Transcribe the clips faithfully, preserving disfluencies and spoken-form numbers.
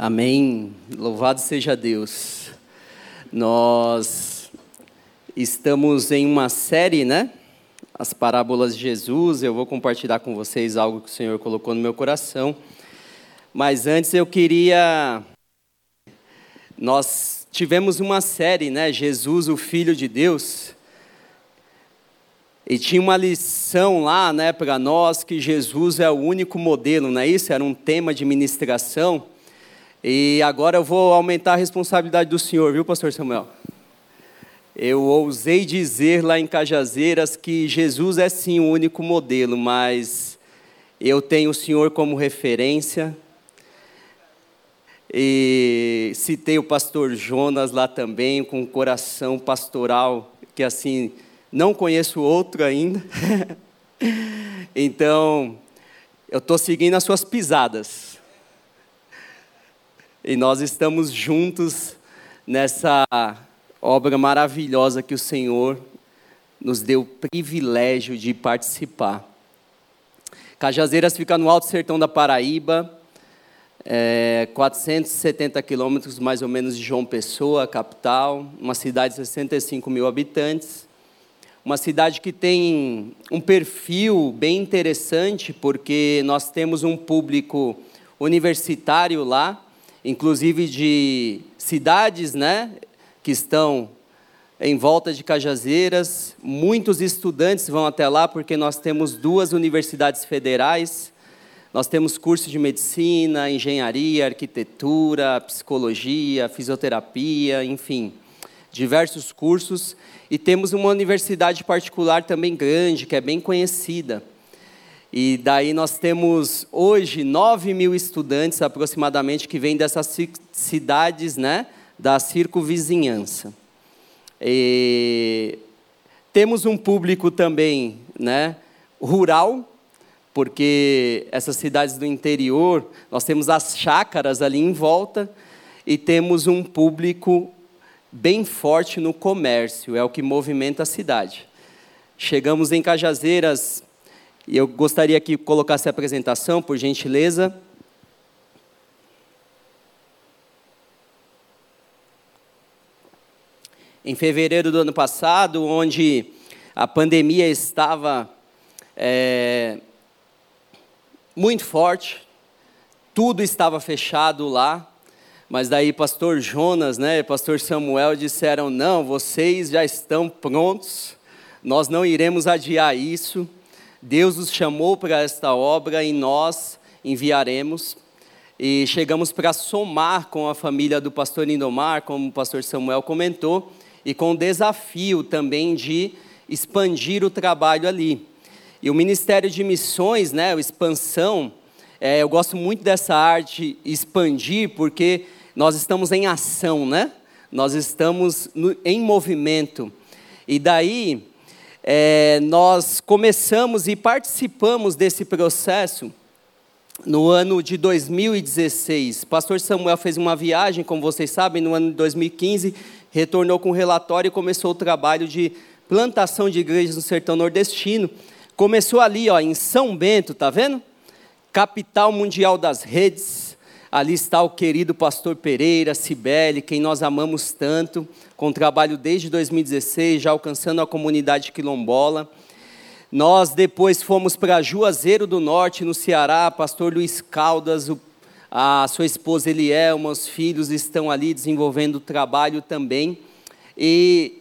Amém. Louvado seja Deus. Nós estamos em uma série, né? As parábolas de Jesus. Eu vou compartilhar com vocês algo que o Senhor colocou no meu coração. Mas antes eu queria... Nós tivemos uma série, né? Jesus, o Filho de Deus. E tinha uma lição lá, né, para nós, que Jesus é o único modelo, não é isso? Era um tema de ministração. E agora eu vou aumentar a responsabilidade do senhor, viu, pastor Samuel? Eu ousei dizer lá em Cajazeiras que Jesus é sim o único modelo, mas eu tenho o senhor como referência. E citei o pastor Jonas lá também, com um coração pastoral, que assim, não conheço outro ainda. Então, eu estou seguindo as suas pisadas. E nós estamos juntos nessa obra maravilhosa que o Senhor nos deu o privilégio de participar. Cajazeiras fica no Alto Sertão da Paraíba, é, quatrocentos e setenta quilômetros mais ou menos de João Pessoa, capital, uma cidade de sessenta e cinco mil habitantes, uma cidade que tem um perfil bem interessante, porque nós temos um público universitário lá, inclusive de cidades, né, que estão em volta de Cajazeiras. Muitos estudantes vão até lá porque nós temos duas universidades federais, nós temos cursos de medicina, engenharia, arquitetura, psicologia, fisioterapia, enfim, diversos cursos. E temos uma universidade particular também grande, que é bem conhecida. E daí nós temos hoje nove mil estudantes, aproximadamente, que vêm dessas cidades, né, da circunvizinhança. E temos um público também, né, rural, porque essas cidades do interior, nós temos as chácaras ali em volta, e temos um público bem forte no comércio, é o que movimenta a cidade. Chegamos em Cajazeiras... E eu gostaria que colocasse a apresentação, por gentileza. Em fevereiro do ano passado, onde a pandemia estava é, muito forte, tudo estava fechado lá, mas daí pastor Jonas, né, pastor Samuel disseram, não, vocês já estão prontos, nós não iremos adiar isso. Deus os chamou para esta obra e nós enviaremos. E chegamos para somar com a família do pastor Lindomar, como o pastor Samuel comentou, e com o desafio também de expandir o trabalho ali. E o Ministério de Missões, né, a expansão, é, eu gosto muito dessa arte expandir, porque nós estamos em ação, né? Nós estamos no, em movimento. E daí... É, nós começamos e participamos desse processo no ano de dois mil e dezesseis. Pastor Samuel fez uma viagem, como vocês sabem, no ano de dois mil e quinze, retornou com um relatório e começou o trabalho de plantação de igrejas no sertão nordestino. Começou ali, ó, em São Bento, tá vendo? Capital Mundial das Redes. Ali está o querido pastor Pereira, Cibele, quem nós amamos tanto, com trabalho desde dois mil e dezesseis, já alcançando a comunidade quilombola. Nós depois fomos para Juazeiro do Norte, no Ceará, pastor Luiz Caldas, a sua esposa Elielma, os filhos estão ali desenvolvendo o trabalho também. E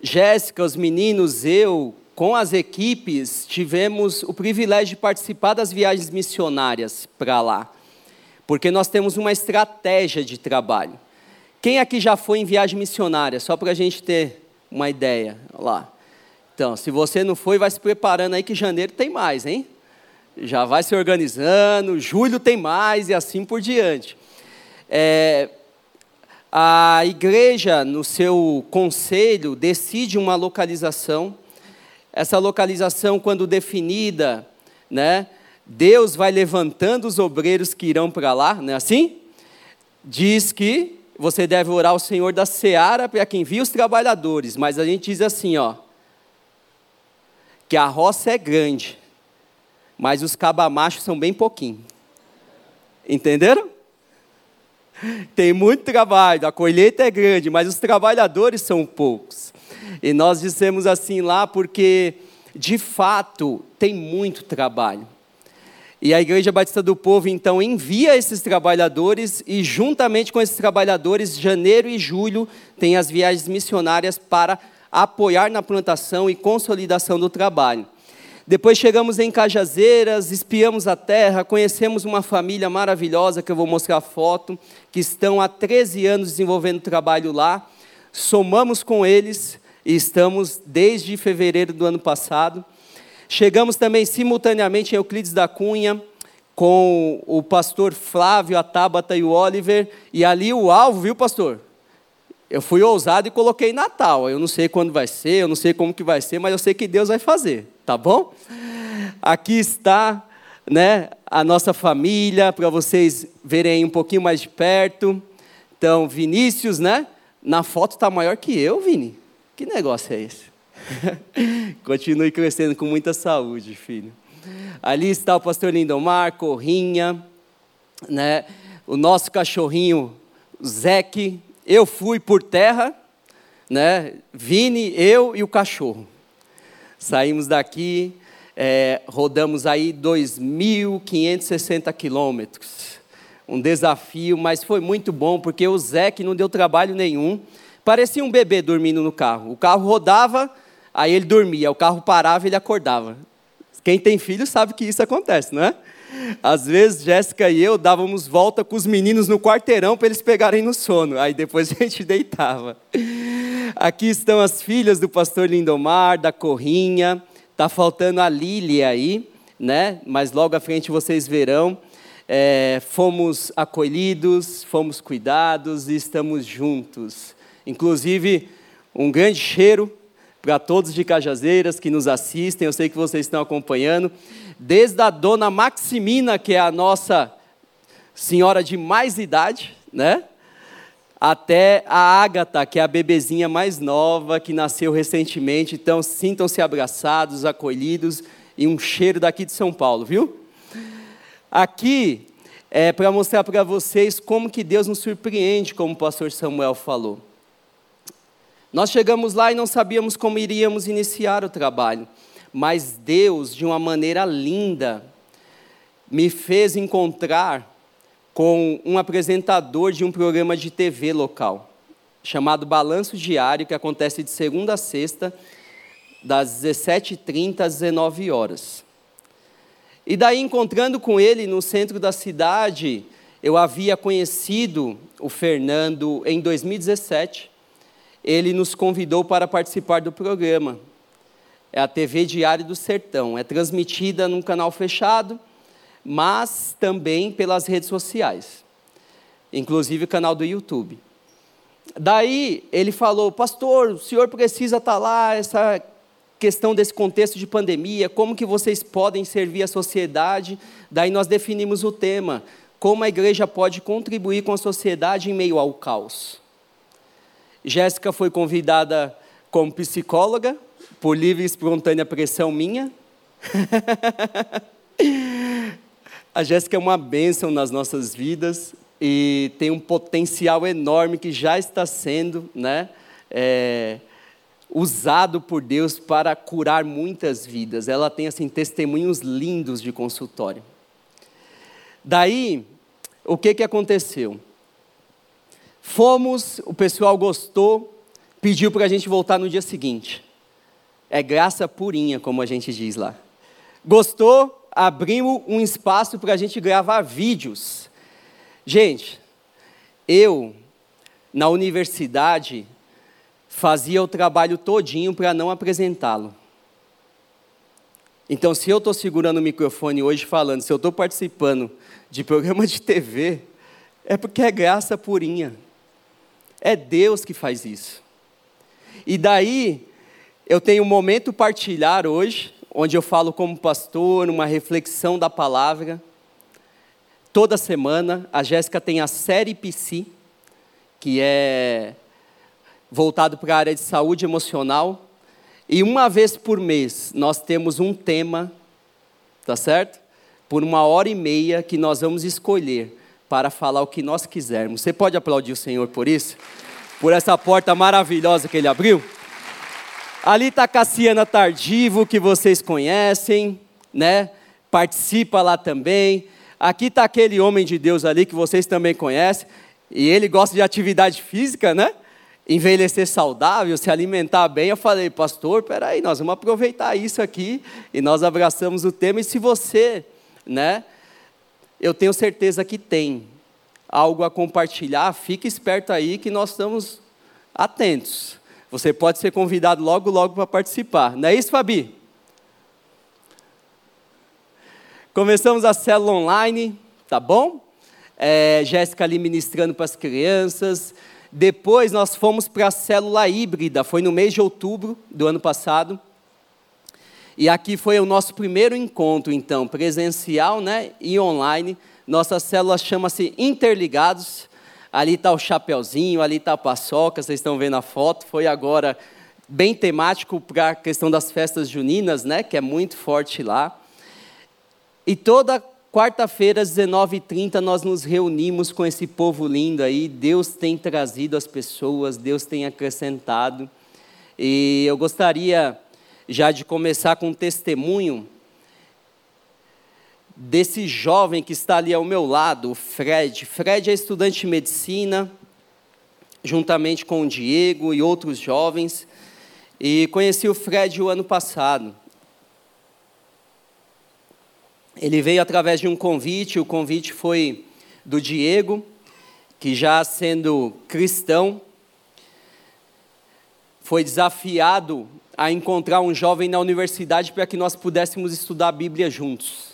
Jéssica, os meninos, eu, com as equipes, tivemos o privilégio de participar das viagens missionárias para lá. Porque nós temos uma estratégia de trabalho. Quem aqui já foi em viagem missionária? Só para a gente ter uma ideia. Lá. Então, se você não foi, vai se preparando aí que janeiro tem mais, hein? Já vai se organizando, julho tem mais e assim por diante. É, a igreja, no seu conselho, decide uma localização. Essa localização, quando definida, né? Deus vai levantando os obreiros que irão para lá, não é assim? Diz que você deve orar ao Senhor da Seara para que envie os trabalhadores, mas a gente diz assim, ó, que a roça é grande, mas os cabamachos são bem pouquinho. Entenderam? Tem muito trabalho, a colheita é grande, mas os trabalhadores são poucos. E nós dissemos assim lá porque, de fato, tem muito trabalho. E a Igreja Batista do Povo, então, envia esses trabalhadores e, juntamente com esses trabalhadores, janeiro e julho, tem as viagens missionárias para apoiar na plantação e consolidação do trabalho. Depois chegamos em Cajazeiras, espiamos a terra, conhecemos uma família maravilhosa, que eu vou mostrar a foto, que estão há treze anos desenvolvendo trabalho lá. Somamos com eles e estamos desde fevereiro do ano passado. Chegamos também simultaneamente em Euclides da Cunha, com o pastor Flávio, a Tabata e o Oliver, e ali o alvo, viu, pastor? Eu fui ousado e coloquei Natal, eu não sei quando vai ser, eu não sei como que vai ser, mas eu sei que Deus vai fazer, tá bom? Aqui está, né, a nossa família, para vocês verem um pouquinho mais de perto. Então, Vinícius, né? Na foto está maior que eu, Vini. Que negócio é esse? Continue crescendo com muita saúde, filho. Ali está o pastor Lindomar, Corrinha, né? O nosso cachorrinho Zeque. Eu fui por terra, né? Vini, eu e o cachorro. Saímos daqui, é, rodamos aí dois mil quinhentos e sessenta quilômetros. Um desafio, mas foi muito bom, porque o Zeque não deu trabalho nenhum. Parecia um bebê dormindo no carro. O carro rodava, aí ele dormia. O carro parava, ele acordava. Quem tem filho sabe que isso acontece, não é? Às vezes, Jéssica e eu dávamos volta com os meninos no quarteirão para eles pegarem no sono. Aí depois a gente deitava. Aqui estão as filhas do pastor Lindomar, da Corrinha. Está faltando a Lília aí, né? Mas logo à frente vocês verão. É, fomos acolhidos, fomos cuidados e estamos juntos. Inclusive, um grande cheiro para todos de Cajazeiras que nos assistem, eu sei que vocês estão acompanhando, desde a dona Maximina, que é a nossa senhora de mais idade, né? Até a Ágata, que é a bebezinha mais nova, que nasceu recentemente. Então, sintam-se abraçados, acolhidos, e um cheiro daqui de São Paulo, viu? Aqui é para mostrar para vocês como que Deus nos surpreende, como o pastor Samuel falou. Nós chegamos lá e não sabíamos como iríamos iniciar o trabalho, mas Deus, de uma maneira linda, me fez encontrar com um apresentador de um programa de T V local, chamado Balanço Diário, que acontece de segunda a sexta, das dezessete e trinta às dezenove horas. E daí, encontrando com ele no centro da cidade, eu havia conhecido o Fernando em dois mil e dezessete, ele nos convidou para participar do programa. É a T V Diário do Sertão. É transmitida num canal fechado, mas também pelas redes sociais. Inclusive o canal do YouTube. Daí ele falou, pastor, o senhor precisa estar lá, essa questão desse contexto de pandemia, como que vocês podem servir a sociedade? Daí nós definimos o tema, como a igreja pode contribuir com a sociedade em meio ao caos. Jéssica foi convidada como psicóloga, por livre e espontânea pressão minha. A Jéssica é uma bênção nas nossas vidas e tem um potencial enorme que já está sendo, né, é, usado por Deus para curar muitas vidas. Ela tem assim, testemunhos lindos de consultório. Daí, o que, que aconteceu? Fomos, o pessoal gostou, pediu para a gente voltar no dia seguinte. É graça purinha, como a gente diz lá. Gostou, abrimos um espaço para a gente gravar vídeos. Gente, eu, na universidade, fazia o trabalho todinho para não apresentá-lo. Então, se eu estou segurando o microfone hoje falando, se eu estou participando de programa de T V, é porque é graça purinha. É Deus que faz isso. E daí, eu tenho um momento partilhar hoje, onde eu falo como pastor, uma reflexão da palavra. Toda semana, a Jéssica tem a série P C, que é voltado para a área de saúde emocional. E uma vez por mês, nós temos um tema, tá certo? Por uma hora e meia, que nós vamos escolher para falar o que nós quisermos. Você pode aplaudir o Senhor por isso? Por essa porta maravilhosa que Ele abriu? Ali está Cassiana Tardivo, que vocês conhecem, né? Participa lá também. Aqui está aquele homem de Deus ali que vocês também conhecem. E ele gosta de atividade física, né? Envelhecer saudável, se alimentar bem. Eu falei, pastor, peraí, nós vamos aproveitar isso aqui. E nós abraçamos o tema. E se você, né? Eu tenho certeza que tem algo a compartilhar. Fique esperto aí que nós estamos atentos. Você pode ser convidado logo, logo para participar. Não é isso, Fabi? Começamos a célula online, tá bom? É, Jéssica ali ministrando para as crianças. Depois nós fomos para a célula híbrida, foi no mês de outubro do ano passado. E aqui foi o nosso primeiro encontro, então, presencial, né, e online. Nossa célula chama-se Interligados. Ali está o Chapeuzinho, ali está a paçoca, vocês estão vendo a foto. Foi agora bem temático para a questão das festas juninas, né, que é muito forte lá. E toda quarta-feira, às dezenove e trinta, nós nos reunimos com esse povo lindo aí. Deus tem trazido as pessoas, Deus tem acrescentado. E eu gostaria já de começar com um testemunho desse jovem que está ali ao meu lado, o Fred. Fred é estudante de medicina, juntamente com o Diego e outros jovens. E conheci o Fred o ano passado. Ele veio através de um convite, o convite foi do Diego, que já sendo cristão, foi desafiado a encontrar um jovem na universidade para que nós pudéssemos estudar a Bíblia juntos.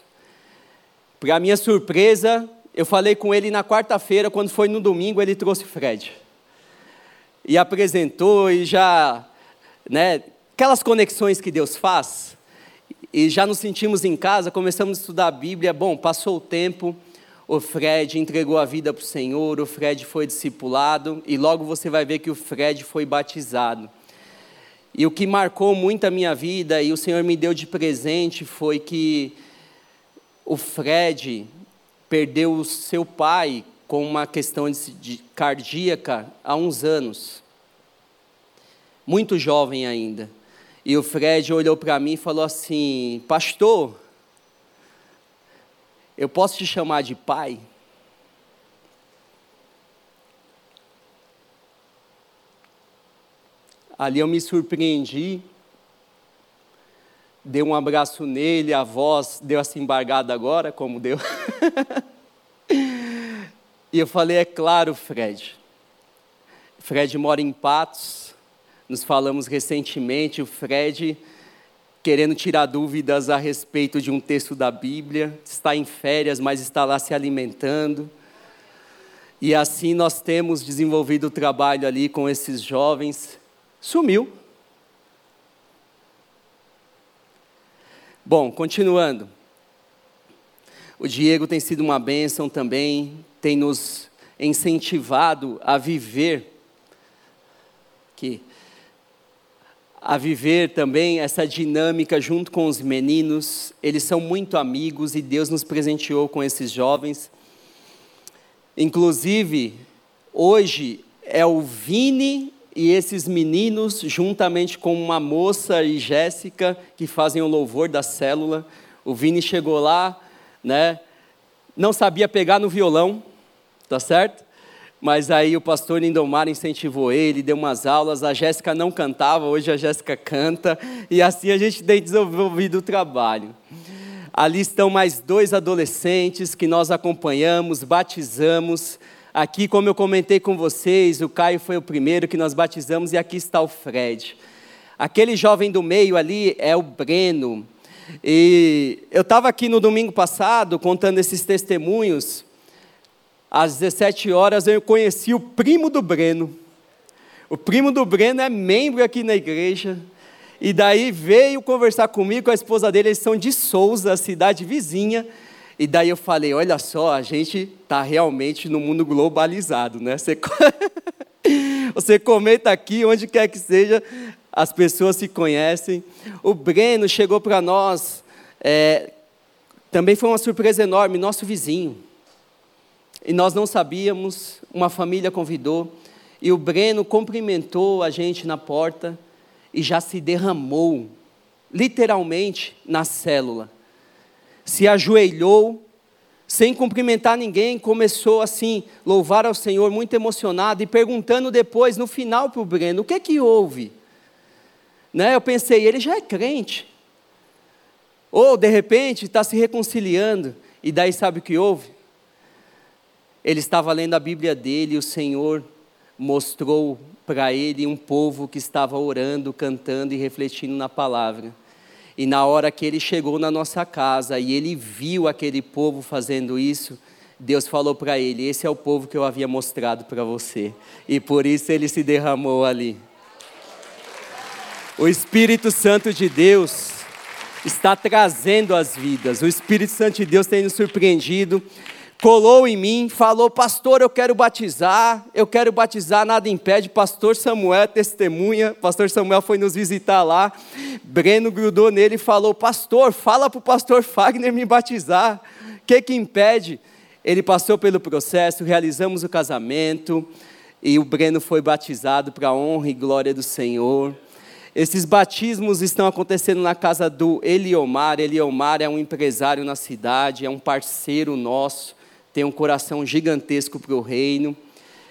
Para minha surpresa, eu falei com ele na quarta-feira, quando foi no domingo, ele trouxe o Fred. E apresentou, e já, né, aquelas conexões que Deus faz. E já nos sentimos em casa, começamos a estudar a Bíblia. Bom, passou o tempo, o Fred entregou a vida para o Senhor, o Fred foi discipulado, e logo você vai ver que o Fred foi batizado. E o que marcou muito a minha vida, e o Senhor me deu de presente, foi que o Fred perdeu o seu pai com uma questão de cardíaca há uns anos. Muito jovem ainda. E o Fred olhou para mim e falou assim, pastor, eu posso te chamar de pai? Ali eu me surpreendi, dei um abraço nele, a voz deu essa embargada agora, como deu. E eu falei, é claro, Fred. Fred mora em Patos. Nos falamos recentemente, o Fred, querendo tirar dúvidas a respeito de um texto da Bíblia, está em férias, mas está lá se alimentando. E assim nós temos desenvolvido o trabalho ali com esses jovens. Sumiu. Bom, continuando. O Diego tem sido uma bênção também, tem nos incentivado a viver que... a viver também essa dinâmica junto com os meninos. Eles são muito amigos e Deus nos presenteou com esses jovens. Inclusive, hoje é o Vini e esses meninos, juntamente com uma moça e Jéssica, que fazem o louvor da célula. O Vini chegou lá, né? Não sabia pegar no violão, tá certo? Mas aí o pastor Lindomar incentivou ele, deu umas aulas, a Jéssica não cantava, hoje a Jéssica canta, e assim a gente tem desenvolvido o trabalho. Ali estão mais dois adolescentes que nós acompanhamos, batizamos. Aqui, como eu comentei com vocês, o Caio foi o primeiro que nós batizamos, e aqui está o Fred. Aquele jovem do meio ali é o Breno. E eu estava aqui no domingo passado, contando esses testemunhos. Às dezessete horas eu conheci o primo do Breno. O primo do Breno é membro aqui na igreja. E daí veio conversar comigo, com a esposa dele, eles são de Sousa, cidade vizinha. E daí eu falei, olha só, a gente está realmente no mundo globalizado, né? Você... Você comenta aqui, onde quer que seja, as pessoas se conhecem. O Breno chegou para nós, é... também foi uma surpresa enorme, nosso vizinho. e nós não sabíamos, uma família convidou, e o Breno cumprimentou a gente na porta e já se derramou, literalmente, na célula. Se ajoelhou, sem cumprimentar ninguém, começou assim, louvar ao Senhor, muito emocionado, e perguntando depois, no final, para o Breno, o que é que houve? Né? Eu pensei, ele já é crente. Ou, de repente, está se reconciliando, e daí sabe o que houve? Ele estava lendo a Bíblia dele, e o Senhor mostrou para ele um povo que estava orando, cantando e refletindo na palavra. E na hora que ele chegou na nossa casa e ele viu aquele povo fazendo isso, Deus falou para ele, esse é o povo que eu havia mostrado para você. E por isso ele se derramou ali. O Espírito Santo de Deus está trazendo as vidas. O Espírito Santo de Deus tem nos surpreendido. Colou em mim, falou, pastor, eu quero batizar, eu quero batizar, nada impede, pastor Samuel testemunha, pastor Samuel foi nos visitar lá, Breno grudou nele e falou, pastor, fala para o pastor Fagner me batizar, o que que impede? Ele passou pelo processo, realizamos o casamento, e o Breno foi batizado para a honra e glória do Senhor. Esses batismos estão acontecendo na casa do Eliomar. Eliomar é um empresário na cidade, é um parceiro nosso, tem um coração gigantesco para o reino,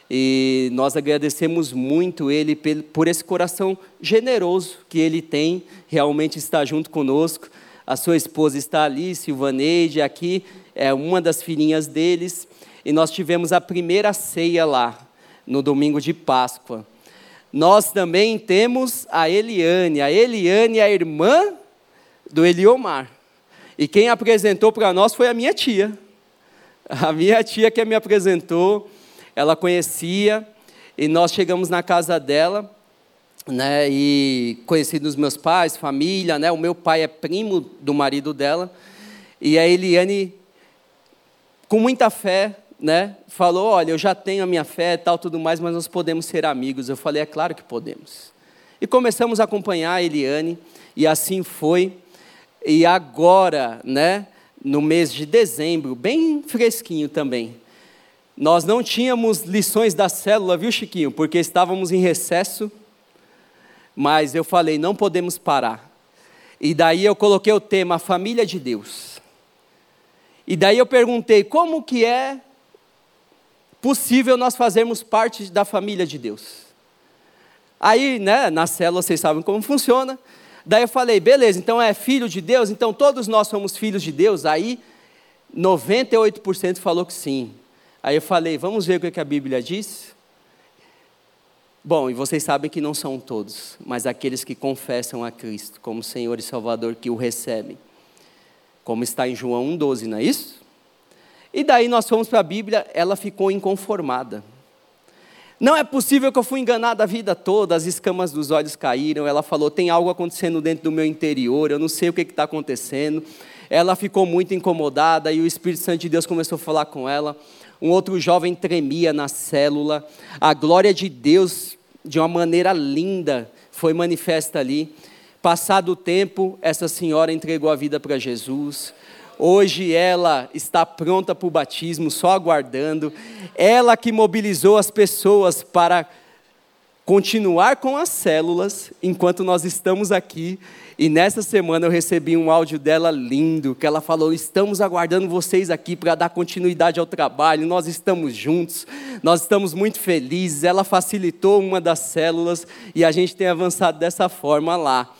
e nós agradecemos muito ele por esse coração generoso que ele tem, realmente está junto conosco, a sua esposa está ali, Silvaneide, aqui, é uma das filhinhas deles, e nós tivemos a primeira ceia lá, no domingo de Páscoa. Nós também temos a Eliane, a Eliane é a irmã do Eliomar, e quem apresentou para nós foi a minha tia, a minha tia que me apresentou, ela conhecia, e nós chegamos na casa dela, né, e conheci dos meus pais, família, né, o meu pai é primo do marido dela, e a Eliane, com muita fé, né? Falou, olha, eu já tenho a minha fé e tal, tudo mais, mas nós podemos ser amigos. Eu falei, é claro que podemos. E começamos a acompanhar a Eliane, e assim foi. E agora, né, no mês de dezembro, bem fresquinho também, nós não tínhamos lições da célula, viu, Chiquinho? Porque estávamos em recesso, mas eu falei, não podemos parar. E daí eu coloquei o tema, a família de Deus. E daí eu perguntei, como que é possível nós fazermos parte da família de Deus. Aí, né, na célula, vocês sabem como funciona. Daí eu falei, beleza, então é filho de Deus, então todos nós somos filhos de Deus. Aí, noventa e oito por cento falou que sim. Aí eu falei, vamos ver o que a Bíblia diz? Bom, e vocês sabem que não são todos, mas aqueles que confessam a Cristo como Senhor e Salvador, que o recebem. Como está em João um, doze, não é isso? E daí nós fomos para a Bíblia, ela ficou inconformada. Não é possível que eu fui enganada a vida toda, as escamas dos olhos caíram, ela falou, tem algo acontecendo dentro do meu interior, eu não sei o que está acontecendo. Ela ficou muito incomodada e o Espírito Santo de Deus começou a falar com ela. Um outro jovem tremia na célula, a glória de Deus, de uma maneira linda, foi manifesta ali. Passado o tempo, essa senhora entregou a vida para Jesus. Hoje ela está pronta para o batismo, só aguardando. Ela que mobilizou as pessoas para continuar com as células, enquanto nós estamos aqui. E nessa semana eu recebi um áudio dela lindo, que ela falou, estamos aguardando vocês aqui para dar continuidade ao trabalho, nós estamos juntos, nós estamos muito felizes. Ela facilitou uma das células e a gente tem avançado dessa forma lá.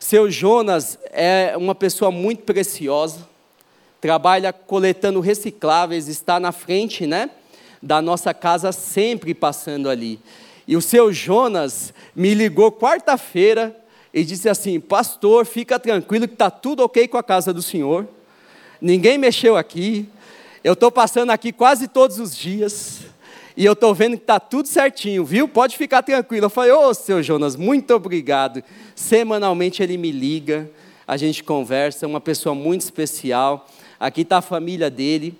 Seu Jonas é uma pessoa muito preciosa, trabalha coletando recicláveis, está na frente, né, da nossa casa, sempre passando ali. E o seu Jonas me ligou quarta-feira e disse assim, pastor, fica tranquilo que está tudo ok com a casa do senhor, ninguém mexeu aqui, eu estou passando aqui quase todos os dias, e eu estou vendo que está tudo certinho, viu? Pode ficar tranquilo. Eu falei, ô, oh, seu Jonas, muito obrigado. Semanalmente ele me liga, a gente conversa, é uma pessoa muito especial. Aqui está a família dele.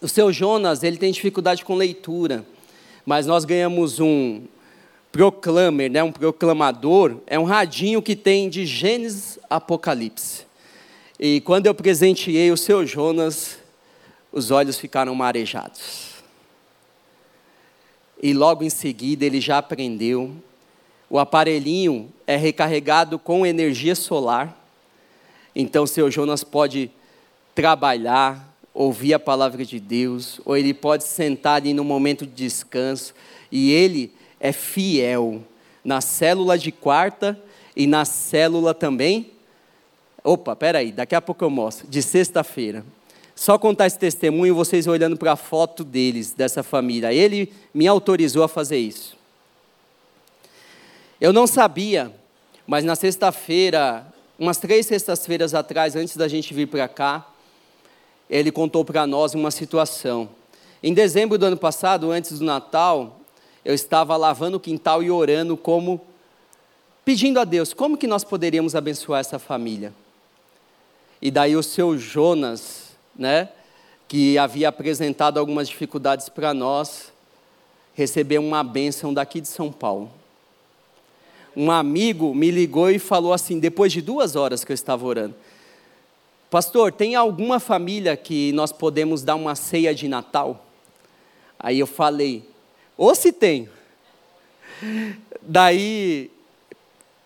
O seu Jonas, ele tem dificuldade com leitura, mas nós ganhamos um proclamer, né? Um proclamador, é um radinho que tem de Gênesis a Apocalipse. E quando eu presenteei o seu Jonas, os olhos ficaram marejados. e logo em seguida ele já aprendeu. O aparelhinho é recarregado com energia solar, então seu Jonas pode trabalhar, ouvir a palavra de Deus, ou ele pode sentar ali num momento de descanso, e ele é fiel na célula de quarta e na célula também, opa, peraí, daqui a pouco eu mostro, de sexta-feira. Só contar esse testemunho, vocês olhando para a foto deles, dessa família. Ele me autorizou a fazer isso. Eu não sabia, mas na sexta-feira, umas três sextas-feiras atrás, antes da gente vir para cá, ele contou para nós uma situação. Em dezembro do ano passado, antes do Natal, eu estava lavando o quintal e orando, como pedindo a Deus, como que nós poderíamos abençoar essa família? E daí o seu Jonas, né, que havia apresentado algumas dificuldades para nós, recebeu uma bênção daqui de São Paulo. Um amigo me ligou e falou assim, depois de duas horas que eu estava orando, pastor, tem alguma família que nós podemos dar uma ceia de Natal? Aí eu falei, ou se tem. Daí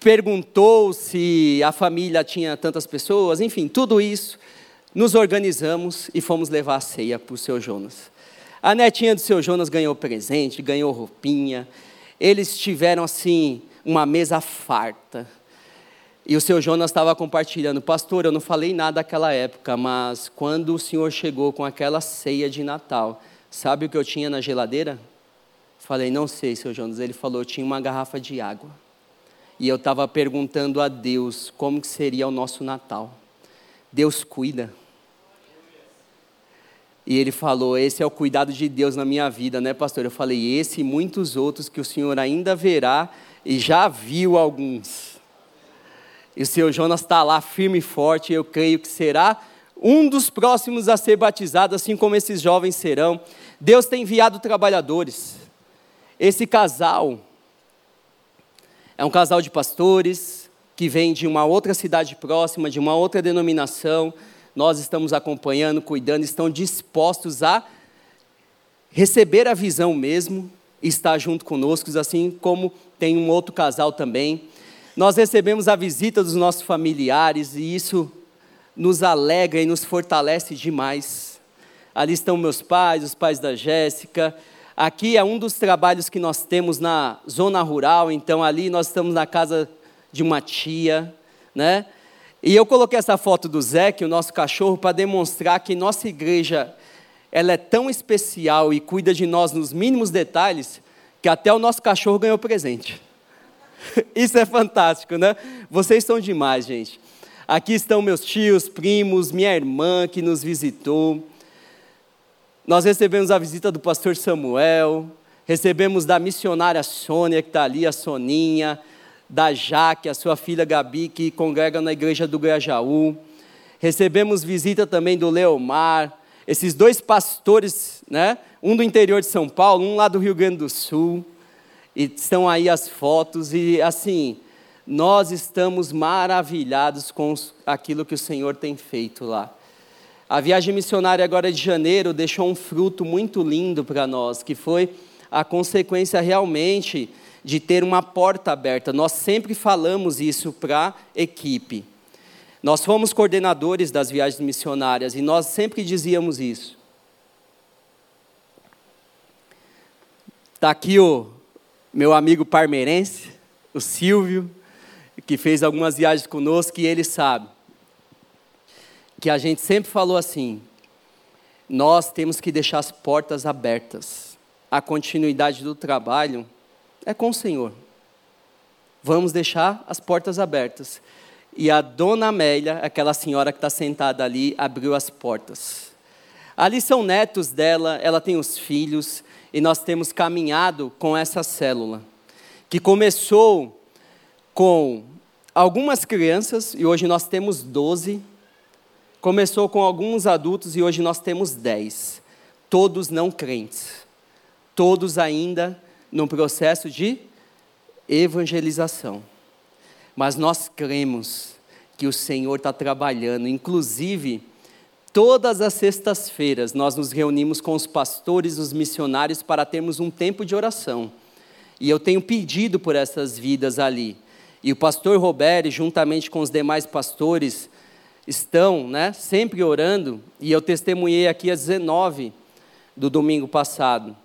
perguntou se a família tinha tantas pessoas, enfim, tudo isso. Nos organizamos e fomos levar a ceia para o seu Jonas. A netinha do seu Jonas ganhou presente, ganhou roupinha. Eles tiveram, assim, uma mesa farta. E o seu Jonas estava compartilhando. Pastor, eu não falei nada naquela época, mas quando o senhor chegou com aquela ceia de Natal, sabe o que eu tinha na geladeira? Falei, não sei, seu Jonas. Ele falou, eu tinha uma garrafa de água. E eu estava perguntando a Deus como que seria o nosso Natal. Deus cuida. E ele falou, esse é o cuidado de Deus na minha vida, né, pastor? Eu falei, esse e muitos outros que o senhor ainda verá e já viu alguns. E o seu Jonas está lá firme e forte, eu creio que será um dos próximos a ser batizado, assim como esses jovens serão. Deus tem enviado trabalhadores. Esse casal é um casal de pastores que vem de uma outra cidade próxima, de uma outra denominação. Nós estamos acompanhando, cuidando, estão dispostos a receber a visão mesmo, estar junto conosco, assim como tem um outro casal também. Nós recebemos a visita dos nossos familiares e isso nos alegra e nos fortalece demais. Ali estão meus pais, os pais da Jéssica. Aqui é um dos trabalhos que nós temos na zona rural, então ali nós estamos na casa de uma tia, né? E eu coloquei essa foto do Zé, que é o nosso cachorro, para demonstrar que nossa igreja ela é tão especial e cuida de nós nos mínimos detalhes, que até o nosso cachorro ganhou presente. Isso é fantástico, né? Vocês são demais, gente. Aqui estão meus tios, primos, minha irmã que nos visitou. Nós recebemos a visita do pastor Samuel, recebemos da missionária Sônia, que está ali, a Soninha, da Jaque, a sua filha Gabi, que congrega na igreja do Grajaú. Recebemos visita também do Leomar, esses dois pastores, né? Um do interior de São Paulo, um lá do Rio Grande do Sul, e estão aí as fotos, e assim, nós estamos maravilhados com aquilo que o Senhor tem feito lá. A viagem missionária agora de janeiro deixou um fruto muito lindo para nós, que foi a consequência realmente de ter uma porta aberta. Nós sempre falamos isso para a equipe. Nós fomos coordenadores das viagens missionárias e nós sempre dizíamos isso. Está aqui o meu amigo parmeirense, o Silvio, que fez algumas viagens conosco, e ele sabe que a gente sempre falou assim, nós temos que deixar as portas abertas. A continuidade do trabalho é com o Senhor. Vamos deixar as portas abertas. E a dona Amélia, aquela senhora que está sentada ali, abriu as portas. Ali são netos dela, ela tem os filhos, e nós temos caminhado com essa célula, que começou com algumas crianças, e hoje nós temos doze. Começou com alguns adultos, e hoje nós temos dez. Todos não crentes. Todos ainda num processo de evangelização. Mas nós cremos que o Senhor está trabalhando. Inclusive, Todas as sextas-feiras nós nos reunimos com os pastores, os missionários, para termos um tempo de oração. E eu tenho pedido por essas vidas ali. E o pastor Roberto, juntamente com os demais pastores, estão, né, sempre orando. E eu testemunhei aqui às dezenove do domingo passado,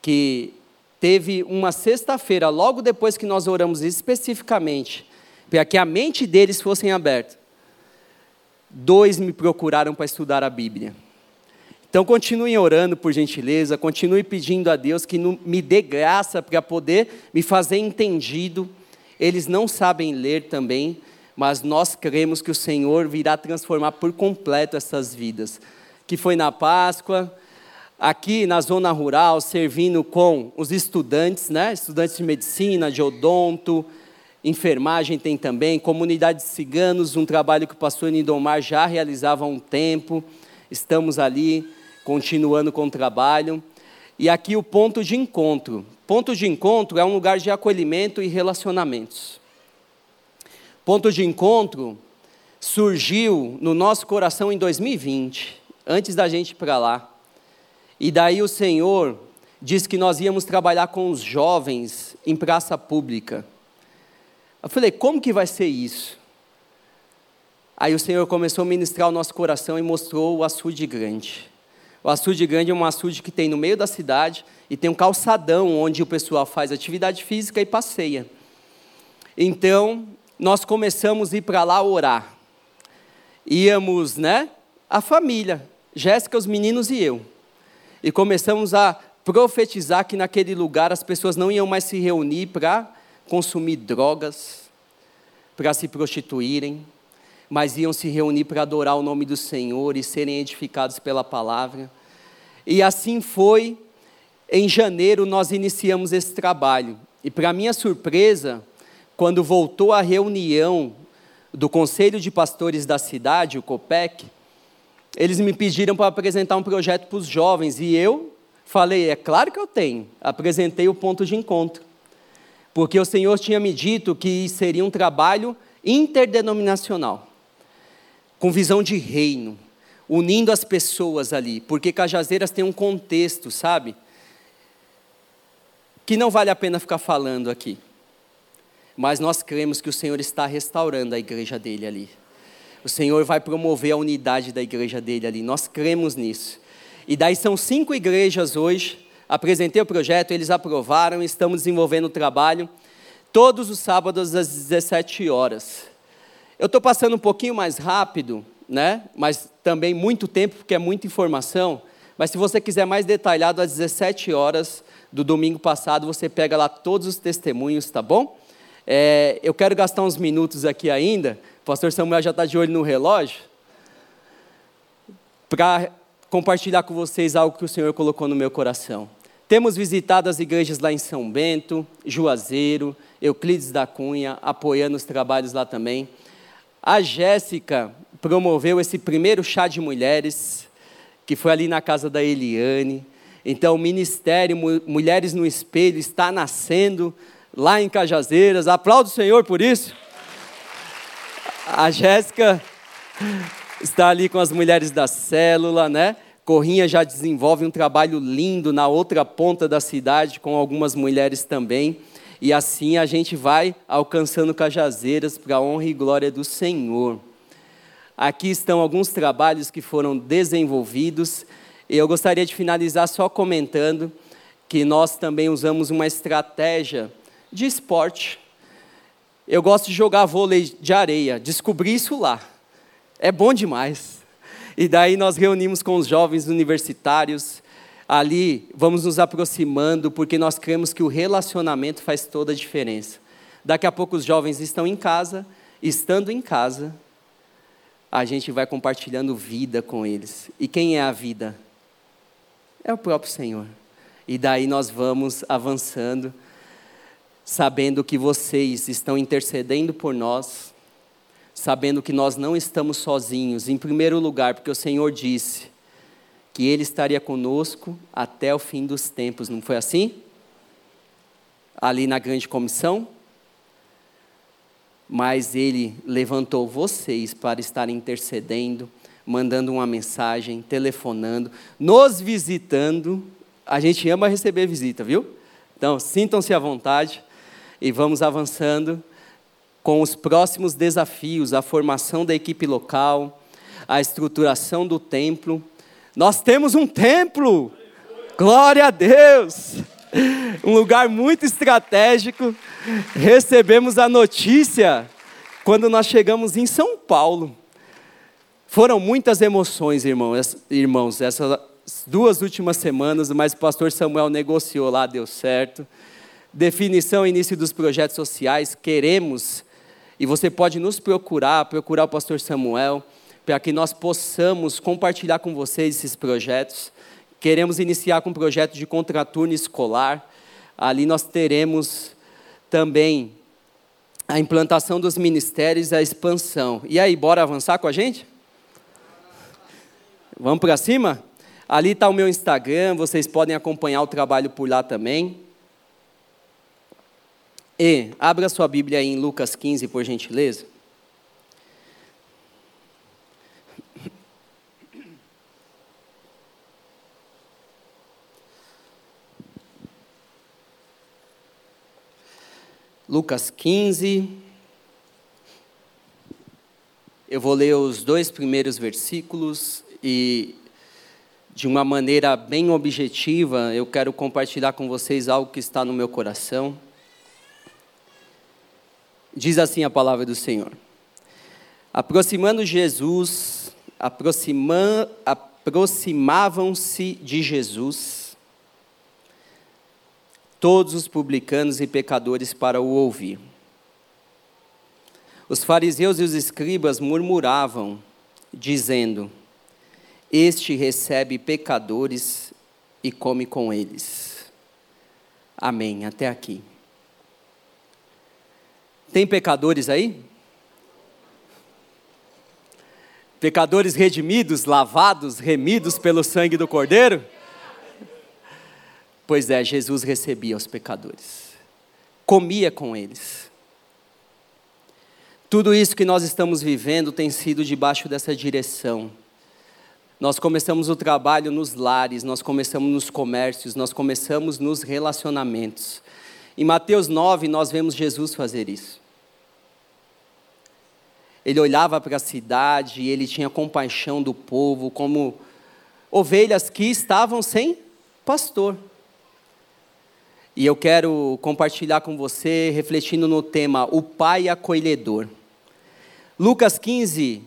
que teve uma sexta-feira, logo depois que nós oramos especificamente, para que a mente deles fosse aberta. Dois me procuraram para estudar a Bíblia. Então, continuem orando, por gentileza, continue pedindo a Deus que me dê graça para poder me fazer entendido. Eles não sabem ler também, mas nós cremos que o Senhor virá transformar por completo essas vidas. Que foi na Páscoa, aqui na zona rural, servindo com os estudantes, né? Estudantes de medicina, de odonto, enfermagem tem também, comunidade de ciganos, um trabalho que o pastor Lindomar já realizava há um tempo. Estamos ali, continuando com o trabalho. E aqui o ponto de encontro. Ponto de encontro é um lugar de acolhimento e relacionamentos. Ponto de encontro surgiu no nosso coração em dois mil e vinte, antes da gente ir para lá. E daí o Senhor disse que nós íamos trabalhar com os jovens em praça pública. Eu falei, como que vai ser isso? Aí o Senhor começou a ministrar o nosso coração e mostrou o Açude Grande. O Açude Grande é um açude que tem no meio da cidade e tem um calçadão onde o pessoal faz atividade física e passeia. Então, nós começamos a ir para lá orar. Íamos, né, a família, Jéssica, os meninos e eu. E começamos a profetizar que naquele lugar as pessoas não iam mais se reunir para consumir drogas, para se prostituírem, mas iam se reunir para adorar o nome do Senhor e serem edificados pela palavra. E assim foi. Em janeiro nós iniciamos esse trabalho. E para minha surpresa, quando voltou a reunião do Conselho de Pastores da cidade, o COPEC, eles me pediram para apresentar um projeto para os jovens. E eu falei, é claro que eu tenho. Apresentei o ponto de encontro. Porque o Senhor tinha me dito que seria um trabalho interdenominacional, com visão de reino, unindo as pessoas ali, porque Cajazeiras tem um contexto, sabe? Que não vale a pena ficar falando aqui. Mas nós cremos que o Senhor está restaurando a igreja dele ali. O Senhor vai promover a unidade da igreja dele ali. Nós cremos nisso. E daí são cinco igrejas hoje. Apresentei o projeto, eles aprovaram, estamos desenvolvendo o trabalho. Todos os sábados às dezessete horas. Eu estou passando um pouquinho mais rápido, né? Mas também muito tempo, porque é muita informação. Mas se você quiser mais detalhado, às dezessete horas do domingo passado, você pega lá todos os testemunhos, tá bom? É, eu quero gastar uns minutos aqui ainda, o pastor Samuel já está de olho no relógio, para compartilhar com vocês algo que o Senhor colocou no meu coração. Temos visitado as igrejas lá em São Bento, Juazeiro, Euclides da Cunha, apoiando os trabalhos lá também. A Jéssica promoveu esse primeiro chá de mulheres, que foi ali na casa da Eliane. Então, o Ministério Mulheres no Espelho está nascendo lá em Cajazeiras. Aplauda o Senhor por isso. A Jéssica está ali com as mulheres da célula, né? Corrinha já desenvolve um trabalho lindo na outra ponta da cidade, com algumas mulheres também. E assim a gente vai alcançando Cajazeiras para a honra e glória do Senhor. Aqui estão alguns trabalhos que foram desenvolvidos. Eu gostaria de finalizar só comentando que nós também usamos uma estratégia de esporte. Eu gosto de jogar vôlei de areia, descobri isso lá. É bom demais. E daí nós reunimos com os jovens universitários. Ali, vamos nos aproximando, porque nós cremos que o relacionamento faz toda a diferença. Daqui a pouco os jovens estão em casa, estando em casa, a gente vai compartilhando vida com eles. E quem é a vida? É o próprio Senhor. E daí nós vamos avançando, sabendo que vocês estão intercedendo por nós, sabendo que nós não estamos sozinhos, em primeiro lugar, porque o Senhor disse que Ele estaria conosco até o fim dos tempos. Não foi assim? Ali na grande comissão. Mas Ele levantou vocês para estarem intercedendo, mandando uma mensagem, telefonando, nos visitando. A gente ama receber visita, viu? Então, sintam-se à vontade e vamos avançando com os próximos desafios, a formação da equipe local, a estruturação do templo. Nós temos um templo! Glória a Deus! Um lugar muito estratégico. Recebemos a notícia quando nós chegamos em São Paulo. Foram muitas emoções, irmãos, essas duas últimas semanas, mas o pastor Samuel negociou lá, deu certo. Definição, início dos projetos sociais, queremos, e você pode nos procurar, procurar o pastor Samuel, para que nós possamos compartilhar com vocês esses projetos. Queremos iniciar com um projeto de contraturno escolar. Ali nós teremos também a implantação dos ministérios e a expansão. E aí, bora avançar com a gente? Vamos para cima? Ali está o meu Instagram, vocês podem acompanhar o trabalho por lá também. E, abra sua Bíblia aí em Lucas quinze, por gentileza. Lucas quinze, eu vou ler os dois primeiros versículos e, de uma maneira bem objetiva, eu quero compartilhar com vocês algo que está no meu coração. Diz assim a palavra do Senhor: aproximando Jesus, aproxima, aproximavam-se de Jesus todos os publicanos e pecadores para o ouvir. Os fariseus e os escribas murmuravam, dizendo: este recebe pecadores e come com eles. Amém. Até aqui. Tem pecadores aí? Pecadores redimidos, lavados, remidos pelo sangue do Cordeiro? Pois é, Jesus recebia os pecadores, comia com eles. Tudo isso que nós estamos vivendo tem sido debaixo dessa direção. Nós começamos o trabalho nos lares, nós começamos nos comércios, nós começamos nos relacionamentos. Em Mateus nove, nós vemos Jesus fazer isso. Ele olhava para a cidade, ele tinha compaixão do povo, como ovelhas que estavam sem pastor. E eu quero compartilhar com você, refletindo no tema, o Pai Acolhedor. Lucas quinze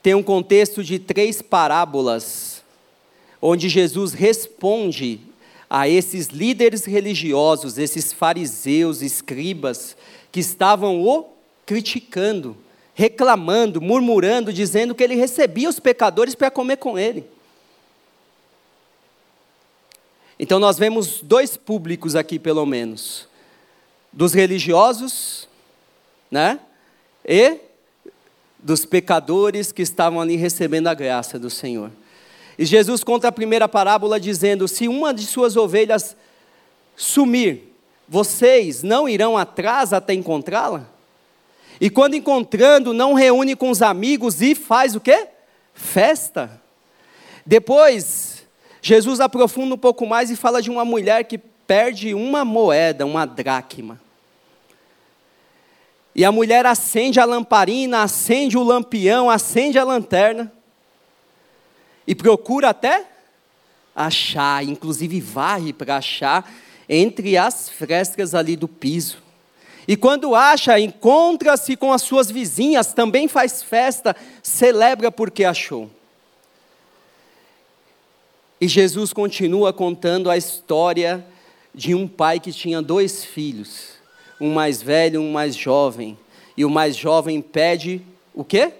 tem um contexto de três parábolas, onde Jesus responde a esses líderes religiosos, esses fariseus, escribas, que estavam o criticando, reclamando, murmurando, dizendo que ele recebia os pecadores para comer com ele. Então nós vemos dois públicos aqui, pelo menos, dos religiosos, né, e dos pecadores que estavam ali recebendo a graça do Senhor. E Jesus conta a primeira parábola dizendo: se uma de suas ovelhas sumir, vocês não irão atrás até encontrá-la? E quando encontrando, não reúne com os amigos e faz o quê? Festa. Depois, Jesus aprofunda um pouco mais e fala de uma mulher que perde uma moeda, uma dracma. E a mulher acende a lamparina, acende o lampião, acende a lanterna. E procura até achar, inclusive varre para achar, entre as frestas ali do piso. E quando acha, encontra-se com as suas vizinhas, também faz festa, celebra porque achou. E Jesus continua contando a história de um pai que tinha dois filhos, um mais velho e um mais jovem. E o mais jovem pede o quê?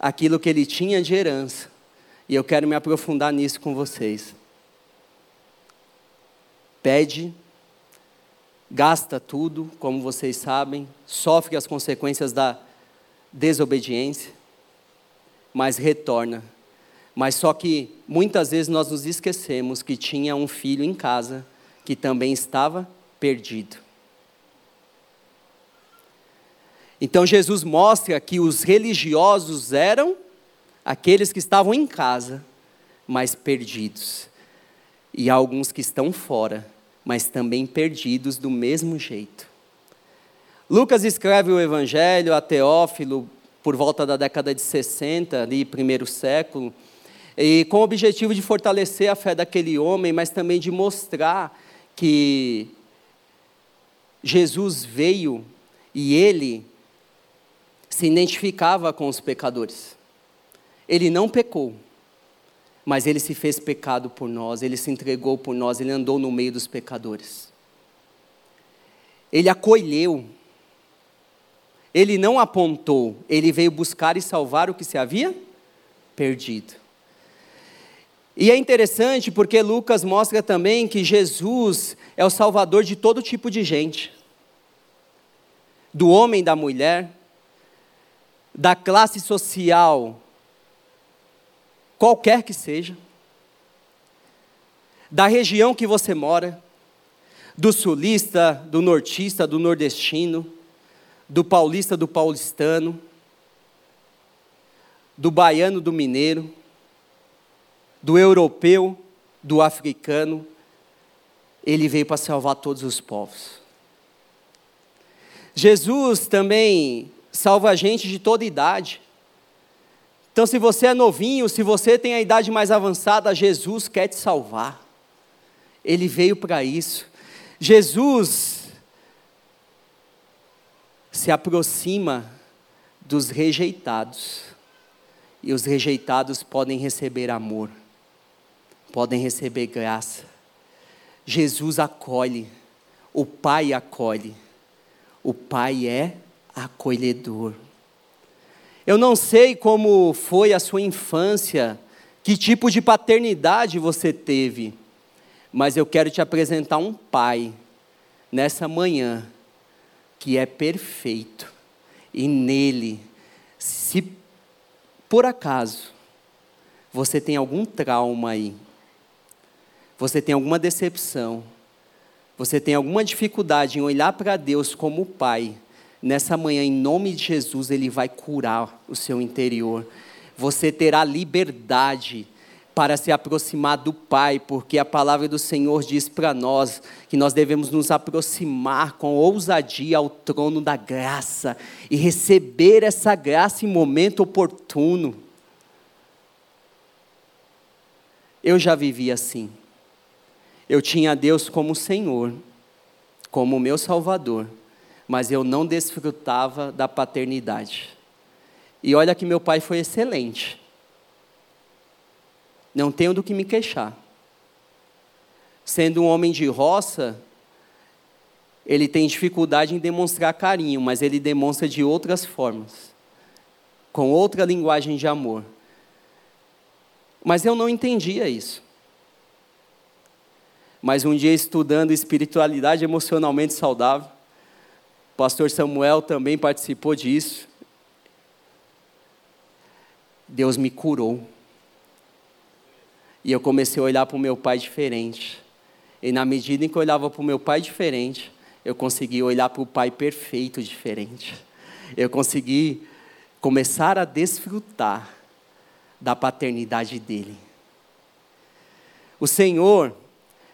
Aquilo que ele tinha de herança. E eu quero me aprofundar nisso com vocês. Pede, gasta tudo, como vocês sabem, sofre as consequências da desobediência, mas retorna. Mas só que muitas vezes nós nos esquecemos que tinha um filho em casa que também estava perdido. Então Jesus mostra que os religiosos eram aqueles que estavam em casa, mas perdidos. E há alguns que estão fora, mas também perdidos do mesmo jeito. Lucas escreve o Evangelho a Teófilo por volta da década de sessenta, ali, primeiro século, e com o objetivo de fortalecer a fé daquele homem, mas também de mostrar que Jesus veio e ele se identificava com os pecadores. Ele não pecou, mas ele se fez pecado por nós, ele se entregou por nós, ele andou no meio dos pecadores. Ele acolheu, ele não apontou, ele veio buscar e salvar o que se havia perdido. E é interessante porque Lucas mostra também que Jesus é o salvador de todo tipo de gente. Do homem, da mulher, da classe social, qualquer que seja, da região que você mora, do sulista, do nortista, do nordestino, do paulista, do paulistano, do baiano, do mineiro, do europeu, do africano. Ele veio para salvar todos os povos. Jesus também salva a gente de toda idade. Então, se você é novinho, se você tem a idade mais avançada, Jesus quer te salvar. Ele veio para isso. Jesus se aproxima dos rejeitados. E os rejeitados podem receber amor, podem receber graça. Jesus acolhe, o Pai acolhe, o Pai é acolhedor. Eu não sei como foi a sua infância, que tipo de paternidade você teve, mas eu quero te apresentar um Pai, nessa manhã, que é perfeito, e nele, se por acaso, você tem algum trauma aí, você tem alguma decepção, você tem alguma dificuldade em olhar para Deus como Pai, nessa manhã, em nome de Jesus, Ele vai curar o seu interior. Você terá liberdade para se aproximar do Pai, porque a palavra do Senhor diz para nós que nós devemos nos aproximar com ousadia ao trono da graça e receber essa graça em momento oportuno. Eu já vivi assim. Eu tinha Deus como Senhor, como meu Salvador, mas eu não desfrutava da paternidade. E olha que meu pai foi excelente. Não tenho do que me queixar. Sendo um homem de roça, ele tem dificuldade em demonstrar carinho, mas ele demonstra de outras formas, com outra linguagem de amor. Mas eu não entendia isso. Mas um dia, estudando espiritualidade emocionalmente saudável, o pastor Samuel também participou disso, Deus me curou. E eu comecei a olhar para o meu pai diferente. E na medida em que eu olhava para o meu pai diferente, eu consegui olhar para o pai perfeito diferente. Eu consegui começar a desfrutar da paternidade dele. O Senhor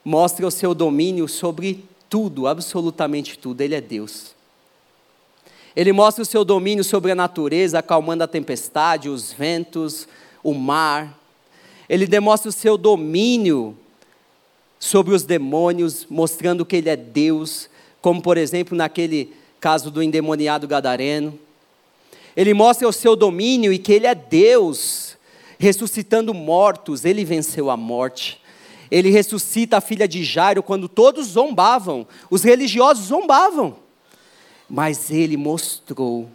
mostra o seu domínio sobre tudo, absolutamente tudo. Ele é Deus. Ele mostra o seu domínio sobre a natureza, acalmando a tempestade, os ventos, o mar. Ele demonstra o seu domínio sobre os demônios, mostrando que ele é Deus, como, por exemplo, naquele caso do endemoniado Gadareno. Ele mostra o seu domínio e que ele é Deus, ressuscitando mortos. Ele venceu a morte. Ele ressuscita a filha de Jairo quando todos zombavam, os religiosos zombavam. Mas ele mostrou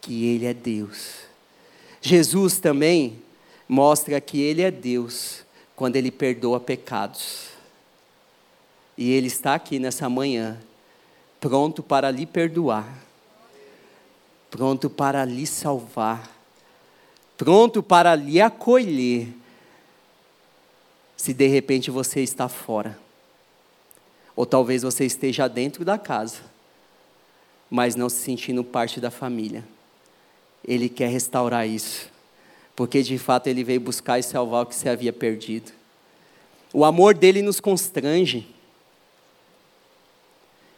que ele é Deus. Jesus também mostra que ele é Deus quando ele perdoa pecados. E ele está aqui nessa manhã, pronto para lhe perdoar, pronto para lhe salvar, pronto para lhe acolher, se de repente você está fora. Ou talvez você esteja dentro da casa, mas não se sentindo parte da família. Ele quer restaurar isso. porque de fato ele veio buscar e salvar o que se havia perdido. O amor dele nos constrange.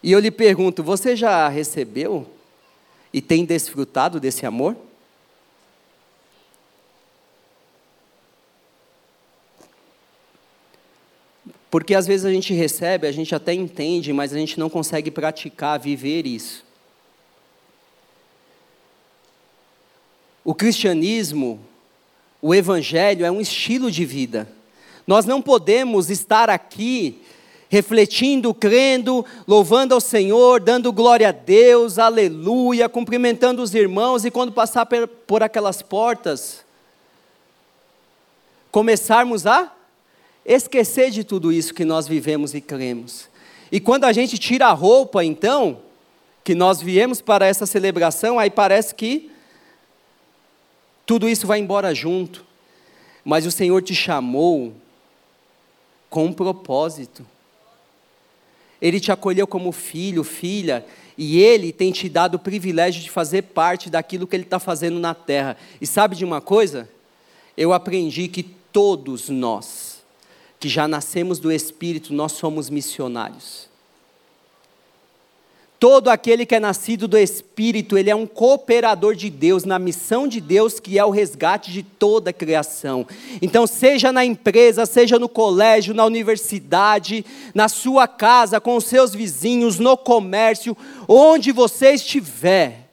E eu lhe pergunto, você já recebeu e tem desfrutado desse amor? Porque às vezes a gente recebe, a gente até entende, mas a gente não consegue praticar, viver isso. O cristianismo, o evangelho é um estilo de vida. Nós não podemos estar aqui refletindo, crendo, louvando ao Senhor, dando glória a Deus, aleluia, cumprimentando os irmãos, e quando passar por aquelas portas, começarmos a esquecer de tudo isso que nós vivemos e cremos. E quando a gente tira a roupa, então, que nós viemos para essa celebração, aí parece que tudo isso vai embora junto. Mas o Senhor te chamou com um propósito. Ele te acolheu como filho, filha, e Ele tem te dado o privilégio de fazer parte daquilo que Ele está fazendo na terra. E sabe de uma coisa? Eu aprendi que todos nós, que já nascemos do Espírito, nós somos missionários. Todo aquele que é nascido do Espírito, ele é um cooperador de Deus, na missão de Deus, que é o resgate de toda a criação. Então, seja na empresa, seja no colégio, na universidade, na sua casa, com os seus vizinhos, no comércio, onde você estiver,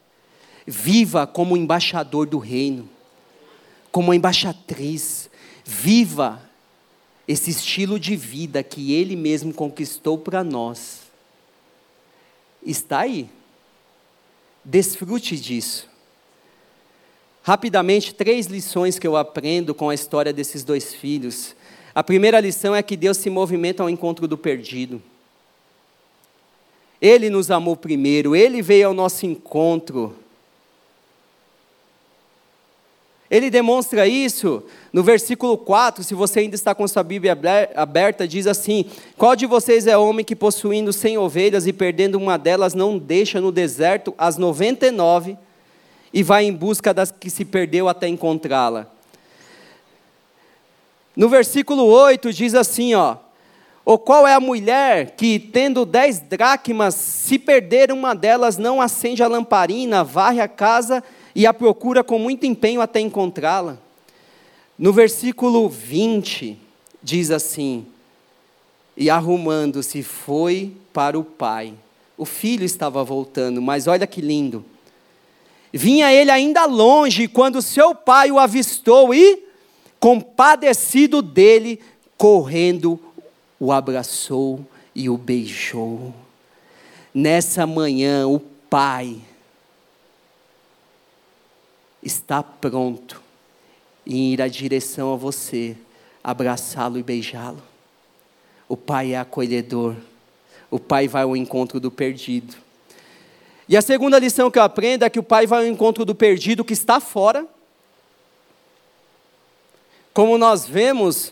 viva como embaixador do reino, como embaixatriz, viva esse estilo de vida que Ele mesmo conquistou para nós. Está aí, desfrute disso. Rapidamente, três lições que eu aprendo com a história desses dois filhos. A primeira lição é que Deus se movimenta ao encontro do perdido. Ele nos amou primeiro, Ele veio ao nosso encontro. Ele demonstra isso no versículo quatro, se você ainda está com sua Bíblia aberta, diz assim: qual de vocês é homem que, possuindo cem ovelhas e perdendo uma delas, não deixa no deserto as noventa e nove e vai em busca das que se perdeu até encontrá-la? No versículo oito diz assim, ó: ou qual é a mulher que, tendo dez dracmas, se perder uma delas, não acende a lamparina, varre a casa e a procura com muito empenho até encontrá-la? No versículo vinte, diz assim: e arrumando-se foi para o pai. O filho estava voltando, mas olha que lindo. Vinha ele ainda longe, quando seu pai o avistou e, compadecido dele, correndo, o abraçou e o beijou. Nessa manhã, o pai está pronto em ir à direção a você, abraçá-lo e beijá-lo. O Pai é acolhedor. O Pai vai ao encontro do perdido. E a segunda lição que eu aprendo é que o Pai vai ao encontro do perdido que está fora. Como nós vemos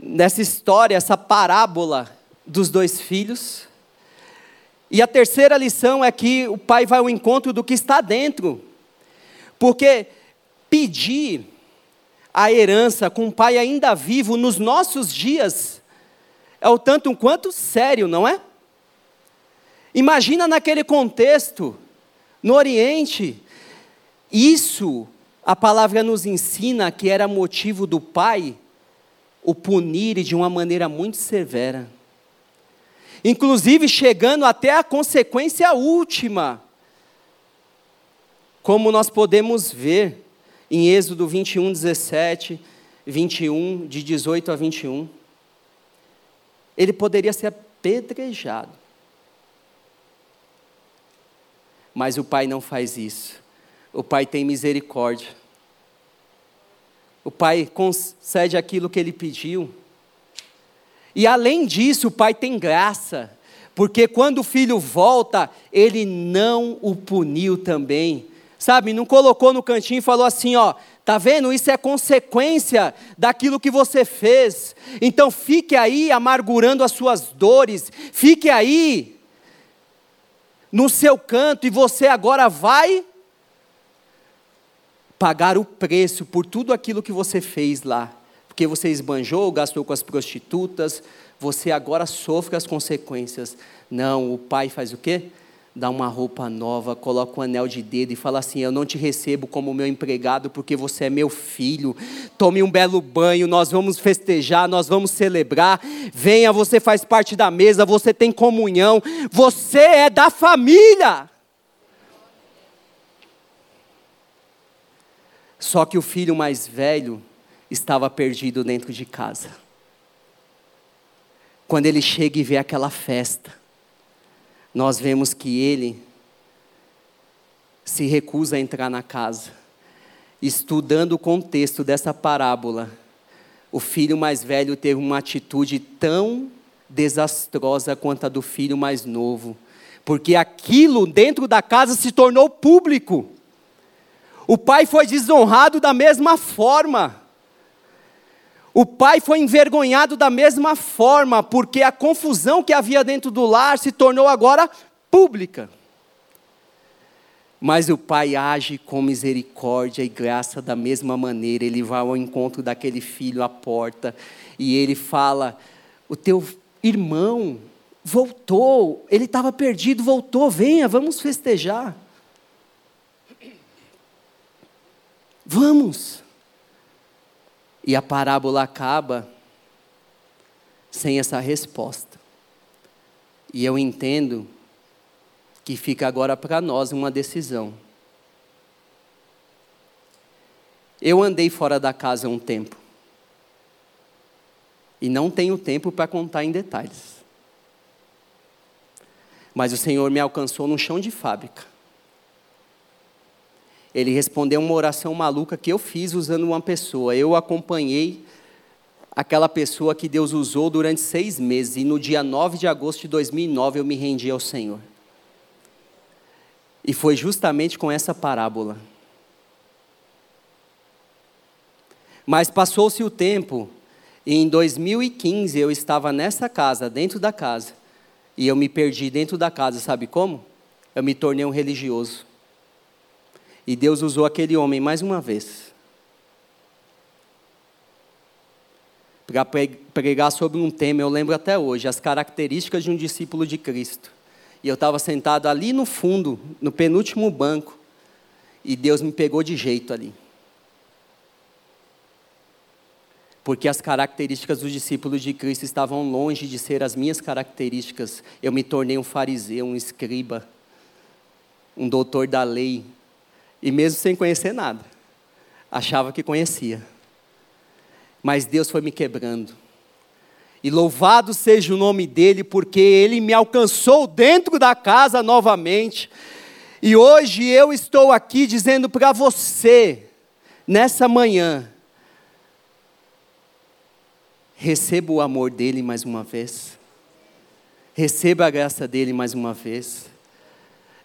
nessa história, essa parábola dos dois filhos. E a terceira lição é que o Pai vai ao encontro do que está dentro. Porque pedir a herança com o Pai ainda vivo nos nossos dias é o tanto quanto sério, não é? Imagina naquele contexto, no Oriente. Isso, a palavra nos ensina que era motivo do Pai o punir de uma maneira muito severa. Inclusive chegando até a consequência última, como nós podemos ver em Êxodo vinte e um, dezessete, vinte e um, de dezoito a vinte e um. Ele poderia ser apedrejado, mas o Pai não faz isso. O Pai tem misericórdia. O Pai concede aquilo que Ele pediu. E além disso, o Pai tem graça, porque quando o filho volta, Ele não o puniu também. Sabe, não colocou no cantinho e falou assim, ó, tá vendo? Isso é consequência daquilo que você fez. Então fique aí amargurando as suas dores, fique aí no seu canto e você agora vai pagar o preço por tudo aquilo que você fez lá. Porque você esbanjou, gastou com as prostitutas, você agora sofre as consequências. Não, o pai faz o quê? Dá uma roupa nova, coloca um anel de dedo e fala assim: eu não te recebo como meu empregado porque você é meu filho. Tome um belo banho, nós vamos festejar, nós vamos celebrar. Venha, você faz parte da mesa, você tem comunhão, você é da família. Só que o filho mais velho estava perdido dentro de casa. Quando ele chega e vê aquela festa, nós vemos que ele se recusa a entrar na casa. Estudando o contexto dessa parábola, o filho mais velho teve uma atitude tão desastrosa quanto a do filho mais novo, porque aquilo dentro da casa se tornou público. O pai foi desonrado da mesma forma. O pai foi envergonhado da mesma forma, porque a confusão que havia dentro do lar se tornou agora pública. Mas o pai age com misericórdia e graça da mesma maneira. Ele vai ao encontro daquele filho à porta e ele fala: o teu irmão voltou, ele estava perdido, voltou, venha, vamos festejar. Vamos. E a parábola acaba sem essa resposta. E eu entendo que fica agora para nós uma decisão. Eu andei fora da casa um tempo. E não tenho tempo para contar em detalhes. Mas o Senhor me alcançou num chão de fábrica. Ele respondeu uma oração maluca que eu fiz usando uma pessoa. Eu acompanhei aquela pessoa que Deus usou durante seis meses. E no dia nove de agosto de dois mil e nove eu me rendi ao Senhor. E foi justamente com essa parábola. Mas passou-se o tempo. E em dois mil e quinze eu estava nessa casa, dentro da casa. E eu me perdi dentro da casa. Sabe como? Eu me tornei um religioso. E Deus usou aquele homem mais uma vez para pregar sobre um tema, eu lembro até hoje, as características de um discípulo de Cristo. E eu estava sentado ali no fundo, no penúltimo banco, e Deus me pegou de jeito ali. Porque as características dos discípulos de Cristo estavam longe de ser as minhas características. Eu me tornei um fariseu, um escriba, um doutor da lei. E mesmo sem conhecer nada, achava que conhecia. Mas Deus foi me quebrando. E louvado seja o nome dEle, porque Ele me alcançou dentro da casa novamente. E hoje eu estou aqui dizendo para você, nessa manhã, receba o amor dEle mais uma vez. Receba a graça dEle mais uma vez.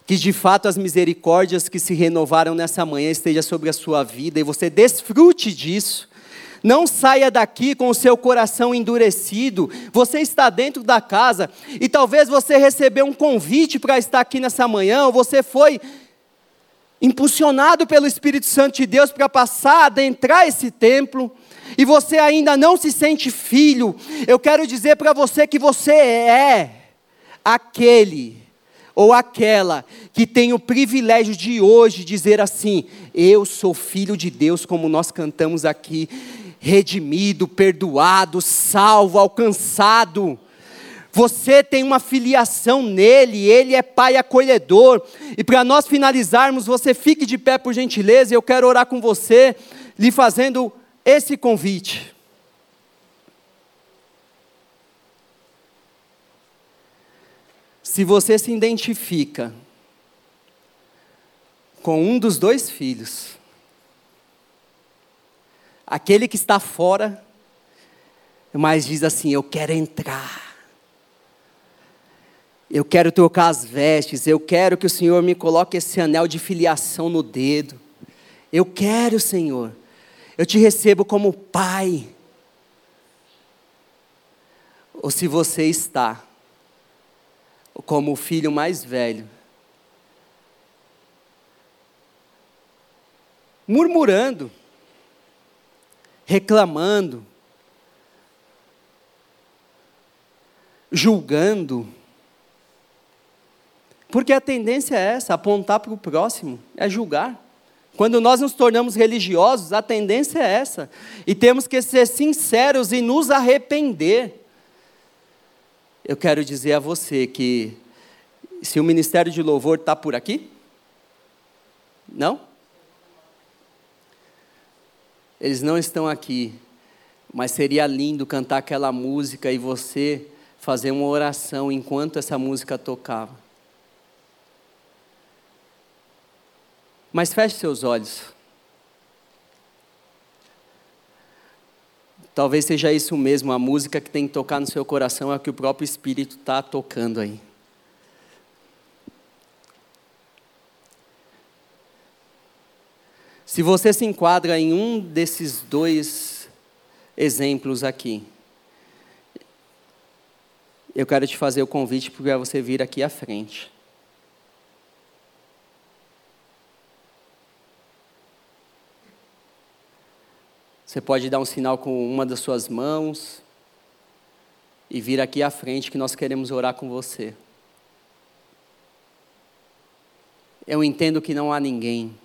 Que de fato as misericórdias que se renovaram nessa manhã estejam sobre a sua vida e você desfrute disso. Não saia daqui com o seu coração endurecido. Você está dentro da casa e talvez você recebeu um convite para estar aqui nessa manhã, ou você foi impulsionado pelo Espírito Santo de Deus para passar, adentrar esse templo, e você ainda não se sente filho. Eu quero dizer para você que você é aquele ou aquela que tem o privilégio de hoje dizer assim: eu sou filho de Deus, como nós cantamos aqui, redimido, perdoado, salvo, alcançado. Você tem uma filiação nele, ele é pai acolhedor. E para nós finalizarmos, você fique de pé por gentileza, e eu quero orar com você, lhe fazendo esse convite. Se você se identifica com um dos dois filhos, aquele que está fora, mas diz assim: eu quero entrar, eu quero trocar as vestes, eu quero que o Senhor me coloque esse anel de filiação no dedo, eu quero, Senhor, eu te recebo como pai. Ou se você está como o filho mais velho, murmurando, reclamando, julgando. Porque a tendência é essa, apontar para o próximo, é julgar. Quando nós nos tornamos religiosos, a tendência é essa. E temos que ser sinceros e nos arrepender. Eu quero dizer a você que, se o Ministério de Louvor está por aqui, não? Eles não estão aqui, mas seria lindo cantar aquela música e você fazer uma oração enquanto essa música tocava. Mas feche seus olhos. Talvez seja isso mesmo, a música que tem que tocar no seu coração é o que o próprio Espírito está tocando aí. Se você se enquadra em um desses dois exemplos aqui, eu quero te fazer o convite para você vir aqui à frente. Você pode dar um sinal com uma das suas mãos e vir aqui à frente que nós queremos orar com você. Eu entendo que não há ninguém.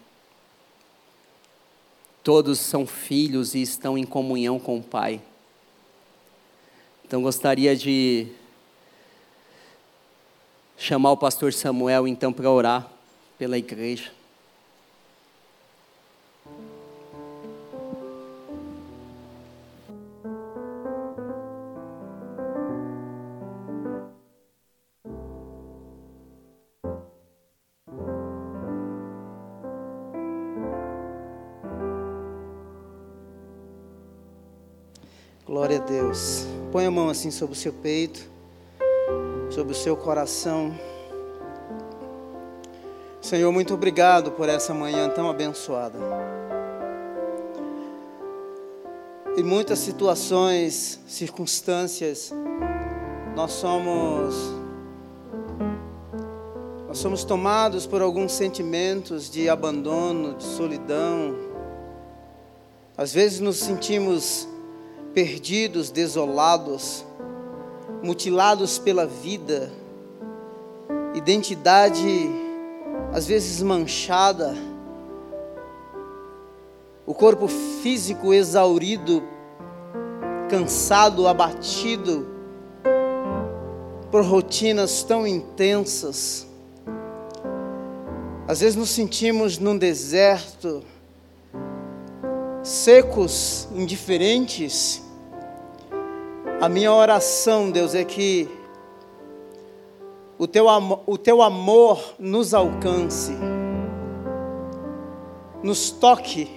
Todos são filhos e estão em comunhão com o Pai. Então gostaria de chamar o pastor Samuel então para orar pela igreja. Glória a Deus. Põe a mão assim sobre o seu peito, sobre o seu coração. Senhor, muito obrigado por essa manhã tão abençoada. Em muitas situações, circunstâncias, nós somos, nós somos tomados por alguns sentimentos de abandono, de solidão. Às vezes nos sentimos perdidos, desolados, mutilados pela vida, identidade às vezes manchada, o corpo físico exaurido, cansado, abatido por rotinas tão intensas. Às vezes nos sentimos num deserto, secos, indiferentes. A minha oração, Deus, é que o teu, am- o teu amor nos alcance, nos toque.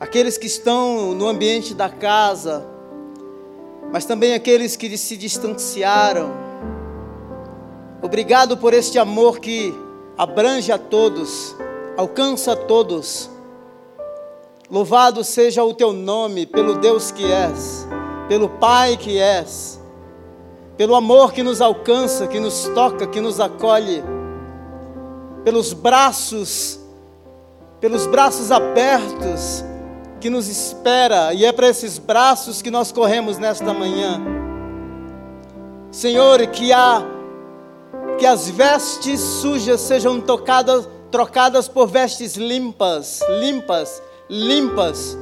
Aqueles que estão no ambiente da casa, mas também aqueles que se distanciaram. Obrigado por este amor que abrange a todos, alcança a todos. Louvado seja o teu nome, pelo Deus que és, pelo Pai que és, pelo amor que nos alcança, que nos toca, que nos acolhe, pelos braços, pelos braços abertos que nos espera, e é para esses braços que nós corremos nesta manhã. Senhor, que, a, que as vestes sujas sejam tocadas, trocadas por vestes limpas, limpas, limpas,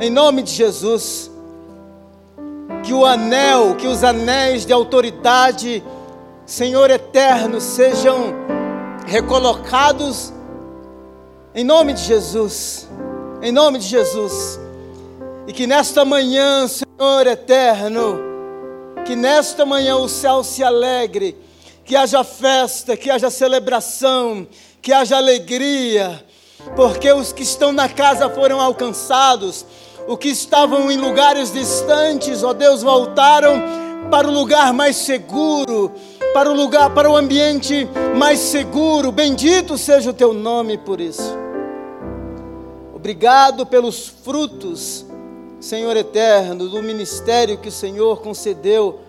em nome de Jesus. Que o anel, que os anéis de autoridade, Senhor eterno, sejam recolocados, em nome de Jesus, em nome de Jesus. E que nesta manhã, Senhor eterno, que nesta manhã o céu se alegre, que haja festa, que haja celebração, que haja alegria, porque os que estão na casa foram alcançados, os que estavam em lugares distantes, ó Deus, voltaram para o lugar mais seguro, para o lugar, para o ambiente mais seguro. Bendito seja o teu nome por isso. Obrigado pelos frutos, Senhor eterno, do ministério que o Senhor concedeu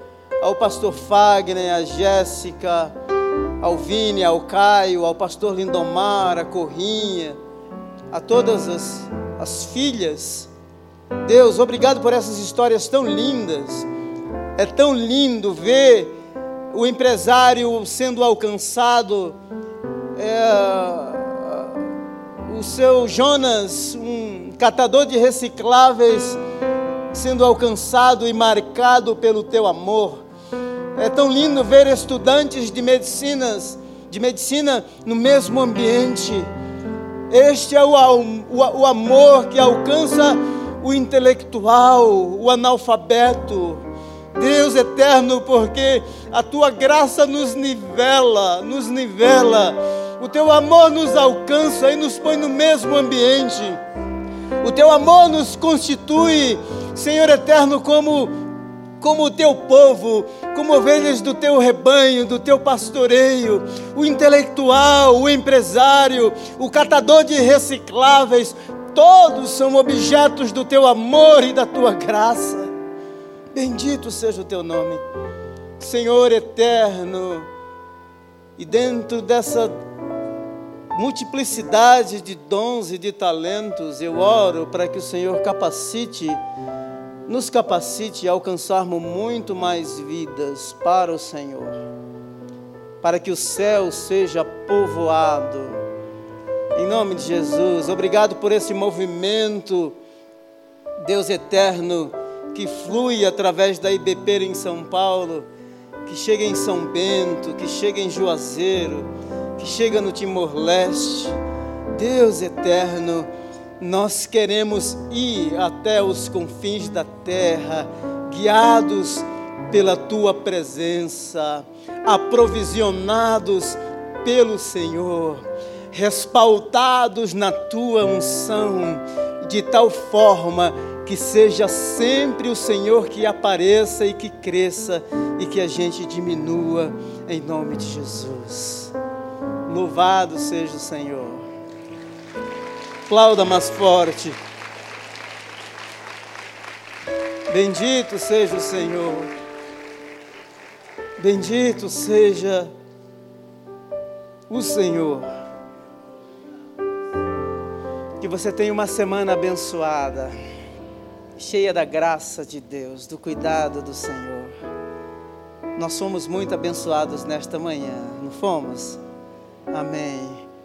ao pastor Fagner, à Jéssica, ao Vini, ao Caio, ao pastor Lindomar, à Corrinha, a todas as, as filhas. Deus, obrigado por essas histórias tão lindas. É tão lindo ver o empresário sendo alcançado, é, o seu Jonas, um catador de recicláveis, sendo alcançado e marcado pelo teu amor. É tão lindo ver estudantes de medicinas, de medicina no mesmo ambiente. Este é o, o, o amor que alcança o intelectual, o analfabeto. Deus eterno, porque a Tua graça nos nivela, nos nivela. O Teu amor nos alcança e nos põe no mesmo ambiente. O Teu amor nos constitui, Senhor eterno, como, como o Teu povo, como ovelhas do Teu rebanho, do Teu pastoreio. O intelectual, o empresário, o catador de recicláveis, todos são objetos do Teu amor e da Tua graça. Bendito seja o Teu nome, Senhor eterno. E dentro dessa multiplicidade de dons e de talentos, eu oro para que o Senhor capacite, nos capacite a alcançarmos muito mais vidas para o Senhor, para que o céu seja povoado. Em nome de Jesus, obrigado por esse movimento, Deus eterno, que flui através da I B P em São Paulo, que chega em São Bento, que chega em Juazeiro, que chega no Timor-Leste. Deus eterno, nós queremos ir até os confins da terra, guiados pela Tua presença, aprovisionados pelo Senhor, respaldados na Tua unção, de tal forma que seja sempre o Senhor que apareça e que cresça e que a gente diminua, em nome de Jesus. Louvado seja o Senhor. Aplauda mais forte. Bendito seja o Senhor. Bendito seja o Senhor. Que você tenha uma semana abençoada, cheia da graça de Deus, do cuidado do Senhor. Nós fomos muito abençoados nesta manhã, não fomos? Amém.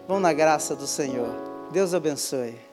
Vão na graça do Senhor. Deus abençoe.